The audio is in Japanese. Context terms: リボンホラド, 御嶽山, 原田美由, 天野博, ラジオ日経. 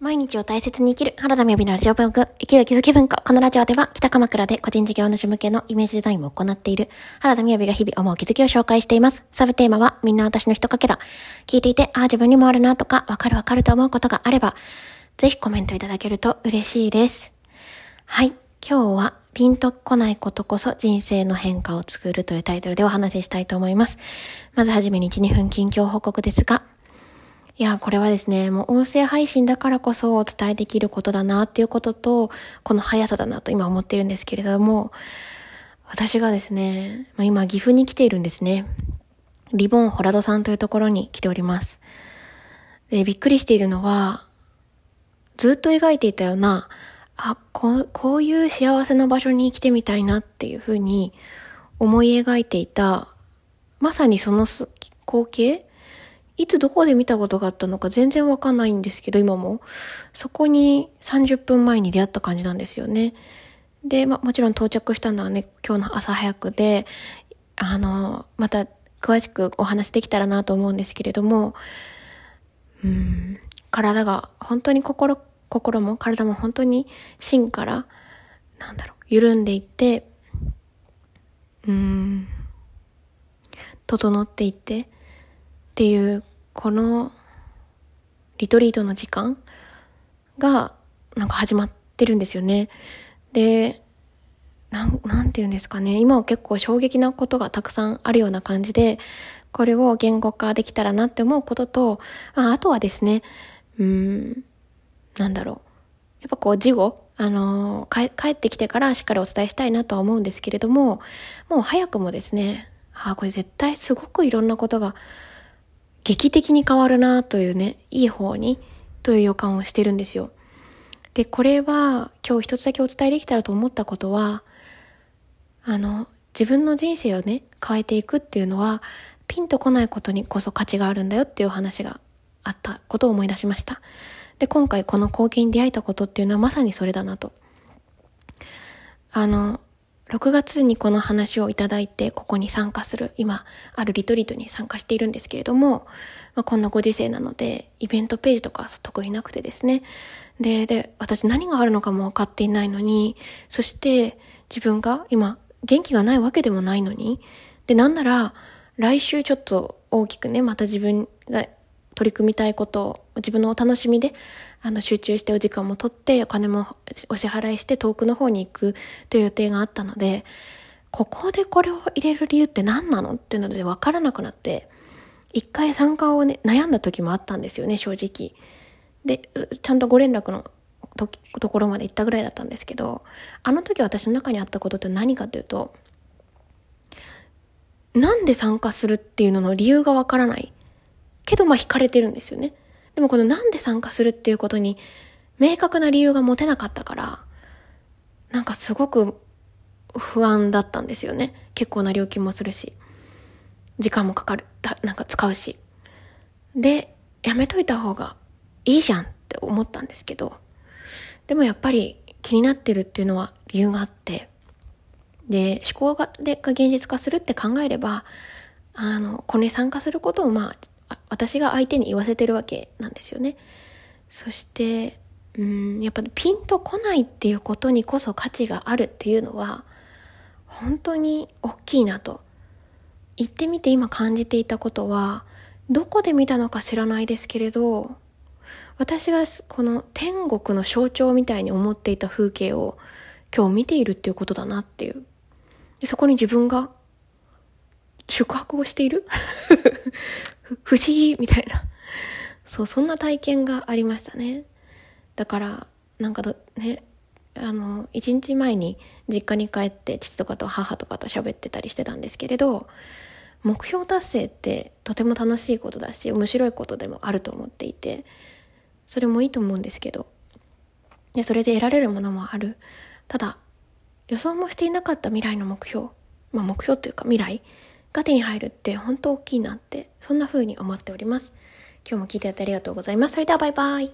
毎日を大切に生きる原田美由のラジオブログ、生きる気づき文庫。このラジオでは北鎌倉で個人事業主向けのイメージデザインを行っている原田美由が日々思う気づきを紹介しています。サブテーマはみんな私の一かけら。聞いていて自分にもあるなとかわかると思うことがあれば、ぜひコメントいただけると嬉しいです。はい、今日はピンとこないことこそ人生の変化を作るというタイトルでお話ししたいと思います。まずはじめに 1,2 分近況報告ですが、これはですね、もう音声配信だからこそお伝えできることだなっていうことと、この速さだなと今思ってるんですけれども、私がですね、今岐阜に来ているんですね。リボンホラドさんというところに来ております。で、びっくりしているのは、ずっと描いていたような、こういう幸せな場所に来てみたいなっていうふうに思い描いていた、まさにその光景、いつどこで見たことがあったのか全然わかんないんですけど、今もそこに30分前に出会った感じなんですよね。で、もちろん到着したのはね、今日の朝早くで、また詳しくお話できたらなと思うんですけれども、体が本当に心も体も本当に芯から緩んでいって、整っていってっていう。このリトリートの時間が始まってるんですよね。で、なんていうんですかね、今は結構衝撃なことがたくさんあるような感じで、これを言語化できたらなって思うことと、あとはですね、やっぱ事後、帰ってきてからしっかりお伝えしたいなとは思うんですけれども、もう早くもですね、これ絶対すごくいろんなことが劇的に変わるなというね、いい方にという予感をしてるんですよ。で、これは今日一つだけお伝えできたらと思ったことは、自分の人生をね、変えていくっていうのは、ピンとこないことにこそ価値があるんだよっていう話があったことを思い出しました。で、今回この光景に出会えたことっていうのはまさにそれだなと。6月にこの話をいただいて、ここに参加する、今あるリトリートに参加しているんですけれども、こんなご時世なのでイベントページとか特になくてですね、で私何があるのかも分かっていないのに、そして自分が今元気がないわけでもないのに、で、なんなら来週ちょっと大きくね、また自分が取り組みたいことを、自分のお楽しみで集中してお時間も取って、お金もお支払いして遠くの方に行くという予定があったので、ここでこれを入れる理由って何なのっていうので分からなくなって、一回参加をね、悩んだ時もあったんですよね、正直。で、ちゃんとご連絡のところまで行ったぐらいだったんですけど、あの時私の中にあったことって何かというと、なんで参加するっていうのの理由が分からないけど、惹かれてるんですよね。でもこのなんで参加するっていうことに明確な理由が持てなかったから、すごく不安だったんですよね。結構な料金もするし、時間もかかる、使うし、で、やめといた方がいいじゃんって思ったんですけど、でもやっぱり気になってるっていうのは理由があって、で、思考が現実化するって考えれば、これに参加することを私が相手に言わせてるわけなんですよね。そしてやっぱりピンとこないっていうことにこそ価値があるっていうのは本当に大きいなと。言ってみて今感じていたことは、どこで見たのか知らないですけれど、私がこの天国の象徴みたいに思っていた風景を今日見ているっていうことだなっていう。で、そこに自分が宿泊をしている不思議みたいな、そんな体験がありましたね。だから1日前に実家に帰って父とかと母とかと喋ってたりしてたんですけれど、目標達成ってとても楽しいことだし面白いことでもあると思っていて、それもいいと思うんですけど、それで得られるものもある。ただ予想もしていなかった未来の目標、目標というか未来が手に入るって本当大きいなって、そんな風に思っております。今日も聞いてありがとうございます。それではバイバイ。